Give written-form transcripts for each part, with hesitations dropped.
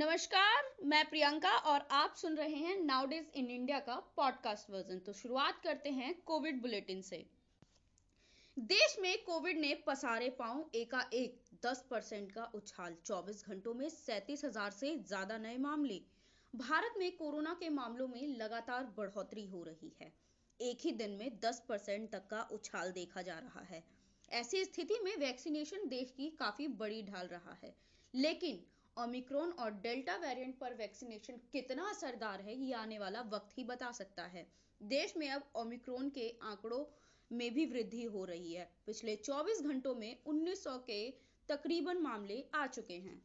नमस्कार, मैं प्रियंका और आप सुन रहे हैं नाउ डेज इन इंडिया का पॉडकास्ट वर्जन। तो शुरुआत करते हैं कोविड बुलेटिन से। देश में कोविड ने पसारे पांव एकाएक, 10% का उछाल। 24 घंटों में 37,000 से ज्यादा नए मामले। भारत में कोरोना के मामलों में लगातार बढ़ोतरी हो रही है। एक ही दिन में 10% तक का उछाल देखा जा रहा है। ऐसी स्थिति में वैक्सीनेशन देश की काफी बड़ी ढाल रहा है, लेकिन ओमिक्रॉन और डेल्टा वेरिएंट पर वैक्सीनेशन कितना असरदार है ये आने वाला वक्त ही बता सकता है। देश में अब ओमिक्रॉन के आंकड़ों में भी वृद्धि हो रही है। पिछले 24 घंटों में 1900 के तकरीबन मामले आ चुके हैं।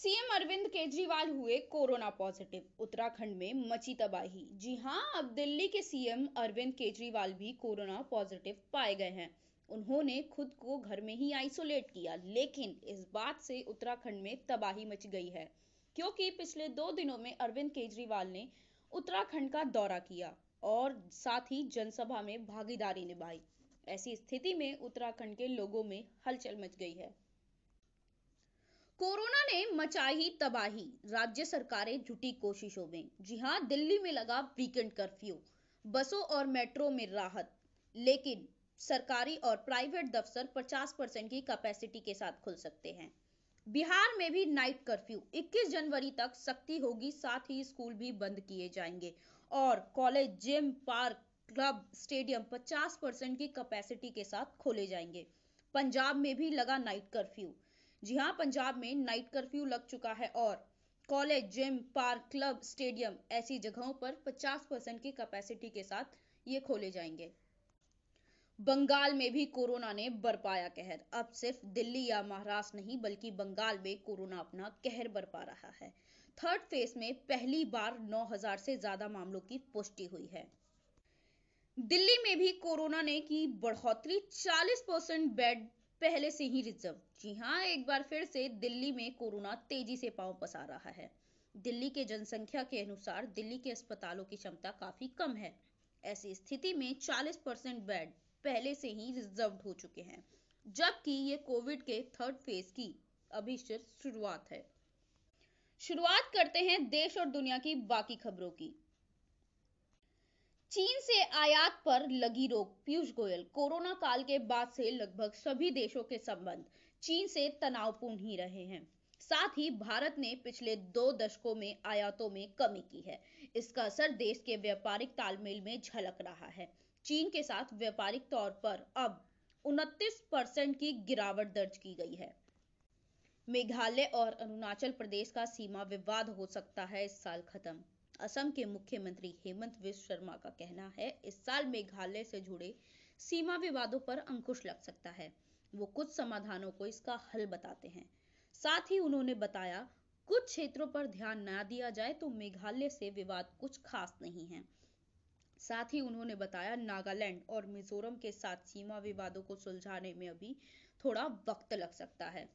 सीएम अरविंद केजरीवाल हुए कोरोना पॉजिटिव, उत्तराखंड में मची तबाही। जी हाँ, अब दिल्ली के सीएम अरविंद केजरीवाल भी कोरोना पॉजिटिव पाए गए हैं। उन्होंने खुद को घर में ही आइसोलेट किया, लेकिन इस बात से उत्तराखंड में तबाही मच गई है, क्योंकि पिछले 2 दिनों में अरविंद केजरीवाल ने उत्तराखंड का दौरा किया और साथ ही जनसभा में भागीदारी निभाई। ऐसी स्थिति में उत्तराखंड के लोगों में हलचल मच गई है। कोरोना ने मचाई तबाही, राज्य सरकारें जुटी कोशिशों में। जी हाँ, दिल्ली में लगा वीकेंड कर्फ्यू, बसों और मेट्रो में राहत, लेकिन सरकारी और प्राइवेट दफ्तर 50% की कैपेसिटी के साथ खुल सकते हैं। बिहार में भी नाइट कर्फ्यू, 21 जनवरी तक सख्ती होगी। साथ ही स्कूल भी बंद किए जाएंगे और college, gym, park, club, stadium 50% की कैपेसिटी के साथ खोले जाएंगे। पंजाब में भी लगा नाइट कर्फ्यू। जी हाँ, पंजाब में नाइट कर्फ्यू लग चुका है और college, gym, park, club, stadium ऐसी जगहों पर 50% की कैपेसिटी के साथ ये खोले जाएंगे। बंगाल में भी कोरोना ने बरपाया कहर। अब सिर्फ दिल्ली या महाराष्ट्र नहीं, बल्कि बंगाल में कोरोना अपना कहर बरपा रहा है। थर्ड फेज में पहली बार 9,000 से ज्यादा मामलों की पुष्टि हुई है। दिल्ली में भी कोरोना ने की बढ़ोतरी, 40% बेड पहले से ही रिजर्व। जी हाँ, एक बार फिर से दिल्ली में कोरोना तेजी से पांव पसार रहा है। दिल्ली के जनसंख्या के अनुसार दिल्ली के अस्पतालों की क्षमता काफी कम है। ऐसी स्थिति में 40% बेड पहले से ही रिजर्व्ड हो चुके हैं, जबकि ये कोविड के थर्ड फेज की अभी सिर्फ शुरुआत है। शुरुआत करते हैं देश और दुनिया की बाकी खबरों की। चीन से आयात पर लगी रोक, पीयूष गोयल। कोरोना काल के बाद से लगभग सभी देशों के संबंध चीन से तनावपूर्ण ही रहे हैं। साथ ही भारत ने पिछले 2 दशकों में आयातों में कमी की है। इसका असर देश के व्यापारिक तालमेल में झलक रहा है। चीन के साथ व्यापारिक तौर पर अब 29% की गिरावट दर्ज की गई है। मेघालय और अरुणाचल प्रदेश का सीमा विवाद हो सकता है इस साल खत्म। असम के मुख्यमंत्री हेमंत विश्व शर्मा का कहना है, इस साल मेघालय से जुड़े सीमा विवादों पर अंकुश लग सकता है। वो कुछ समाधानों को इसका हल बताते हैं। साथ ही उन्होंने बताया, कुछ क्षेत्रों पर ध्यान न दिया जाए तो मेघालय से विवाद कुछ खास नहीं है। साथ ही उन्होंने बताया, नागालैंड और मिजोरम के साथ सीमा विवादों को सुलझाने में अभी थोड़ा वक्त लग सकता है।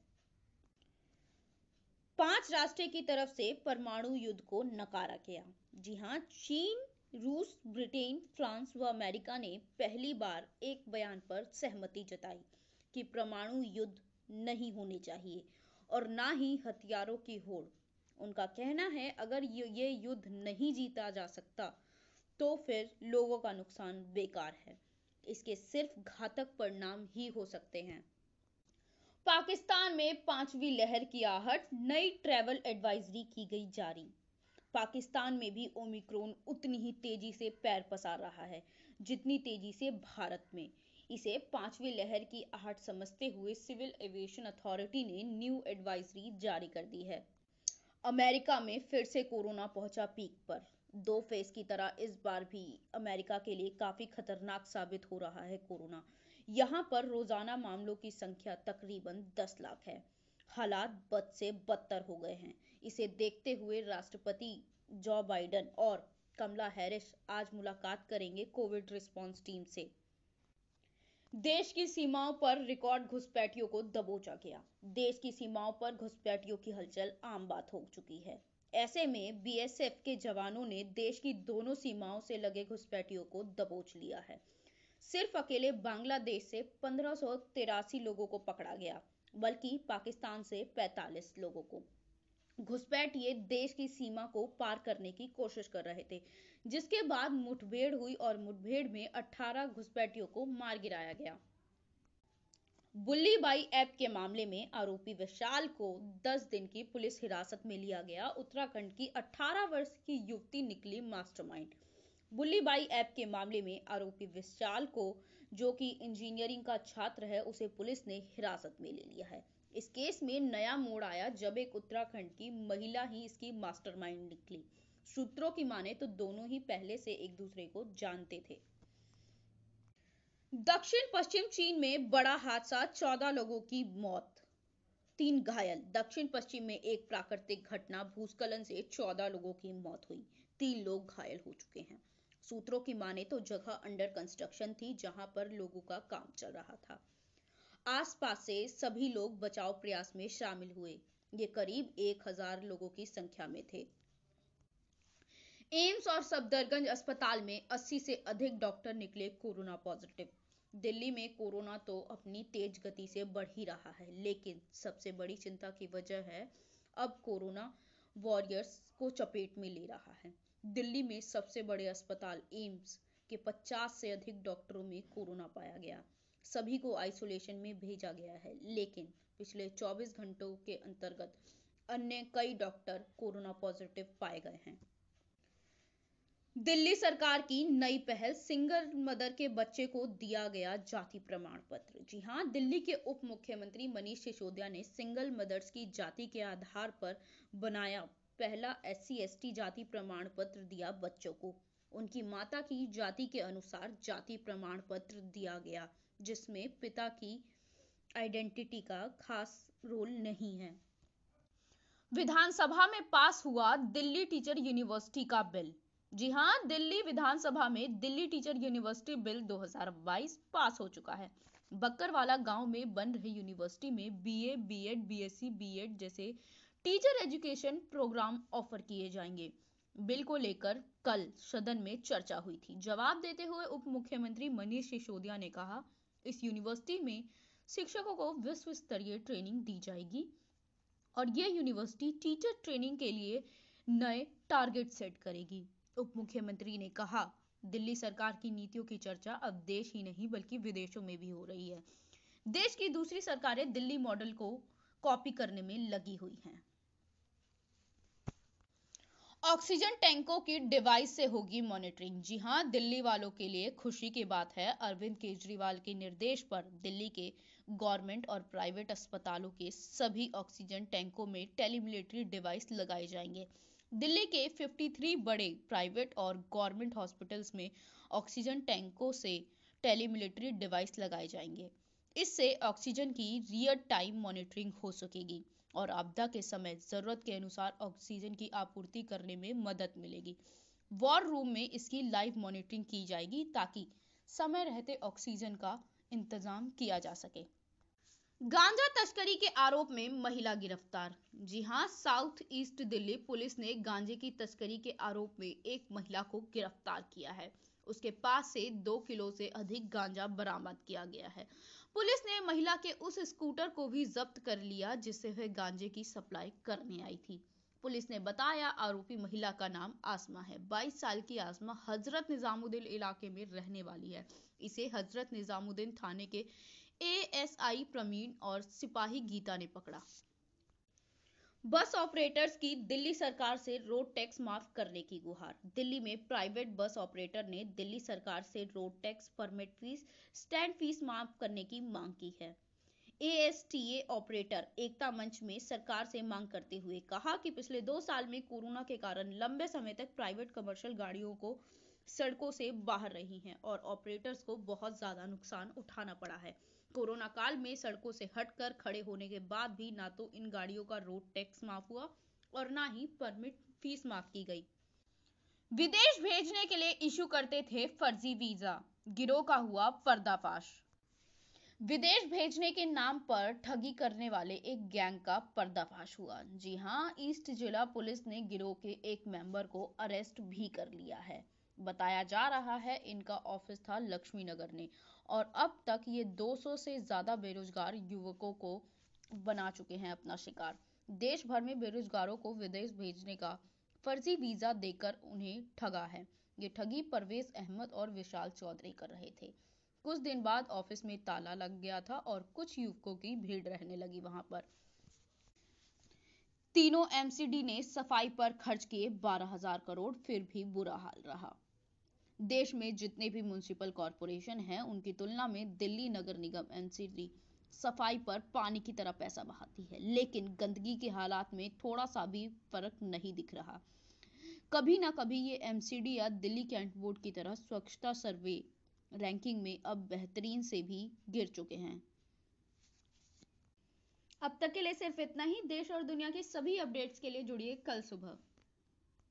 5 राष्ट्र की तरफ से परमाणु युद्ध को नकारा गया। जी हाँ, चीन, रूस, ब्रिटेन, फ्रांस व अमेरिका ने पहली बार एक बयान पर सहमति जताई कि परमाणु युद्ध नहीं होने चाहिए और ना ही हथियारों की होड़। उनका कहना है, अगर ये युद्ध नहीं जीता जा सकता तो फिर लोगों का नुकसान बेकार है। इसके सिर्फ घातक परिणाम ही हो सकते हैं। पाकिस्तान में 5वीं लहर की आहट, नई ट्रैवल एडवाइजरी की गई जारी। पाकिस्तान में भी ओमिक्रॉन उतनी ही तेजी से पैर पसार रहा है जितनी तेजी से भारत में। इसे 5वीं लहर की आहट समझते हुए सिविल एविएशन अथॉरिटी ने न्यू एडवाइजरी जारी कर दी है। अमेरिका में फिर से कोरोना पहुंचा पीक पर। 2 फेज की तरह इस बार भी अमेरिका के लिए काफी खतरनाक साबित हो रहा है कोरोना। यहाँ पर रोजाना मामलों की संख्या तकरीबन 10 लाख है। हालात बद से बदतर हो गए हैं। इसे देखते हुए राष्ट्रपति जो बाइडन और कमला हैरिस आज मुलाकात करेंगे कोविड रिस्पांस टीम से। देश की सीमाओं पर रिकॉर्ड घुसपैठियों को दबोचा गया। देश की सीमाओं पर घुसपैठियों की हलचल आम बात हो चुकी है। ऐसे में बीएसएफ के जवानों ने देश की दोनों सीमाओं से लगे घुसपैठियों को दबोच लिया है। सिर्फ अकेले बांग्लादेश से 1583 लोगों को पकड़ा गया, बल्कि पाकिस्तान से 45 लोगों को। घुसपैठ ये देश की सीमा को पार करने की कोशिश कर रहे थे, जिसके बाद मुठभेड़ हुई और मुठभेड़ में 18 घुसपैठियों को मार गिराया गया। बुल्लीबाई ऐप के मामले में आरोपी विशाल को 10 दिन की पुलिस हिरासत में लिया गया। उत्तराखंड की 18 वर्ष की युवती निकली मास्टरमाइंड। बुल्लीबाई ऐप के मामले में आरोपी विशाल को, जो कि इंजीनियरिंग का छात्र है, उसे पुलिस ने हिरासत में ले लिया है। इस केस में नया मोड़ आया जब एक उत्तराखंड की महिला ही इसकी मास्टरमाइंड निकली। सूत्रों की माने तो दोनों ही पहले से एक दूसरे को जानते थे। दक्षिण पश्चिम चीन में बड़ा हादसा, 14 लोगों की मौत, 3 घायल। दक्षिण पश्चिम में एक प्राकृतिक घटना भूस्खलन से 14 लोगों की मौत हुई, 3 लोग घायल हो चुके हैं। सूत्रों की माने तो जगह अंडर कंस्ट्रक्शन थी जहां पर लोगों का काम चल रहा था। आसपास से सभी लोग बचाव प्रयास में शामिल हुए। ये करीब 1000 लोगों की संख्या में थे। एम्स और सफदरगंज अस्पताल में 80 से अधिक डॉक्टर निकले कोरोना पॉजिटिव। दिल्ली में कोरोना तो अपनी तेज गति से बढ़ ही रहा है, लेकिन सबसे बड़ी चिंता की वजह है अब कोरोना वॉरियर्स को चपेट में ले रहा है। दिल्ली में सबसे बड़े अस्पताल एम्स के 50 से अधिक डॉक्टरों में कोरोना पाया गया। सभी को आइसोलेशन में भेजा गया है, लेकिन पिछले 24 घंटों के अंतर्गत अन्य कई डॉक्टर कोरोना पॉजिटिव पाए गए हैं। दिल्ली सरकार की नई पहल, सिंगल मदर के बच्चे को दिया गया जाति प्रमाण पत्र। जी हाँ, दिल्ली के उप मुख्यमंत्री मनीष सिसोदिया ने सिंगल मदर्स की जाति के आधार पर बनाया पहला SC/ST जाति प्रमाण पत्र दिया बच्चों को। उनकी माता की जाति के अनुसार जाति प्रमाण पत्र दिया गया, जिसमें पिता की आइडेंटिटी का खास रोल नहीं है। विधानसभा में पास हुआ दिल्ली टीचर यूनिवर्सिटी का बिल। जी हाँ, दिल्ली विधानसभा में दिल्ली टीचर यूनिवर्सिटी बिल 2022 पास हो चुका है। बक्करवाला गांव में बन रही यूनिवर्सिटी में BA, BEd, BSc, BEd जैसे टीचर एजुकेशन प्रोग्राम ऑफर किए जाएंगे। बिल को लेकर कल सदन में चर्चा हुई थी। जवाब देते हुए उप मुख्यमंत्री मनीष सिसोदिया ने कहा, इस यूनिवर्सिटी में शिक्षकों को विश्व स्तरीय ट्रेनिंग दी जाएगी और यह यूनिवर्सिटी टीचर ट्रेनिंग के लिए नए टारगेट सेट करेगी। उप मुख्यमंत्री ने कहा, दिल्ली सरकार की नीतियों की चर्चा अब देश ही नहीं बल्कि विदेशों में भी हो रही है। देश की दूसरी सरकारें दिल्ली मॉडल को कॉपी करने में लगी हुई हैं। ऑक्सीजन टैंकों की डिवाइस से होगी मॉनिटरिंग। जी हां, दिल्ली वालों के लिए खुशी की बात है। अरविंद केजरीवाल के निर्देश पर दिल्ली के गवर्नमेंट और प्राइवेट अस्पतालों के सभी ऑक्सीजन टैंकों में टेलीमिलिट्री डिवाइस लगाए जाएंगे। दिल्ली के 53 बड़े प्राइवेट और गवर्नमेंट हॉस्पिटल्स में ऑक्सीजन टैंकों से टेलीमिलिट्री डिवाइस लगाए जाएंगे। इससे ऑक्सीजन की रियल टाइम मॉनिटरिंग हो सकेगी और आपदा के समय जरूरत के अनुसार ऑक्सीजन की आपूर्ति करने में मदद मिलेगी। वॉर रूम में इसकी लाइव मॉनिटरिंग की जाएगी ताकि समय रहते ऑक्सीजन का इंतजाम किया जा सके। गांजा तस्करी के आरोप में महिला गिरफ्तार। जी हां, साउथ ईस्ट दिल्ली पुलिस ने गांजे की तस्करी के आरोप में एक महिला को गिरफ्तार किया है। उसके पास से 2 किलो से अधिक गांजा बरामद किया गया है। पुलिस ने महिला के उस स्कूटर को भी जब्त कर लिया जिससे वह गांजे की सप्लाई करने आई थी। पुलिस ने बताया, आरोपी महिला का नाम आसमा है। 22 साल की आसमा हजरत निजामुद्दीन इलाके में रहने वाली है। इसे हजरत निजामुद्दीन थाने के ASI प्रवीण और सिपाही गीता ने पकड़ा। बस ऑपरेटर्स की दिल्ली सरकार से रोड टैक्स माफ करने की गुहार। दिल्ली में प्राइवेट बस ऑपरेटर ने दिल्ली सरकार से road tax, permit fees, stand fees माफ करने की मांग की है। ASTA ऑपरेटर एकता मंच में सरकार से मांग करते हुए कहा कि पिछले 2 साल में कोरोना के कारण लंबे समय तक प्राइवेट कमर्शियल गाड़ियों को सड़कों से बाहर रही हैं और ऑपरेटर्स को बहुत ज्यादा नुकसान उठाना पड़ा है। कोरोना काल में सड़कों से हटकर खड़े होने के बाद भी ना तो इन गाड़ियों का रोड टैक्स माफ हुआ और ना ही परमिट फीस माफ की गई। विदेश भेजने के लिए इशू करते थे फर्जी वीजा, गिरोह का हुआ पर्दाफाश। विदेश भेजने के नाम पर ठगी करने वाले एक गैंग का पर्दाफाश हुआ। जी हाँ, ईस्ट जिला पुलिस ने गिरोह के एक मेंबर को अरेस्ट भी कर लिया है। बताया जा रहा है इनका ऑफिस था लक्ष्मी नगर में और अब तक ये 200 से ज्यादा बेरोजगार युवकों को बना चुके हैं अपना शिकार। देश भर में बेरोजगारों को विदेश भेजने का फर्जी वीजा देकर उन्हें ठगा है। ये ठगी परवेज अहमद और विशाल चौधरी कर रहे थे। कुछ दिन बाद ऑफिस में ताला लग गया था और कुछ युवकों की भीड़ रहने लगी वहां पर। तीनों एमसीडी ने सफाई पर खर्च किए 12,000 करोड़, फिर भी बुरा हाल रहा। देश में जितने भी म्युनिसिपल कॉरपोरेशन हैं उनकी तुलना में दिल्ली नगर निगम एमसीडी सफाई पर पानी की तरह पैसा बहाती है, लेकिन गंदगी के हालात में थोड़ा सा भी फर्क नहीं दिख रहा। कभी ना कभी ये एमसीडी या दिल्ली कैंट बोर्ड की तरह स्वच्छता सर्वे रैंकिंग में अब बेहतरीन से भी गिर चुके हैं। अब तक के लिए सिर्फ इतना ही। देश और दुनिया के सभी अपडेट्स के लिए जुड़िए कल सुबह।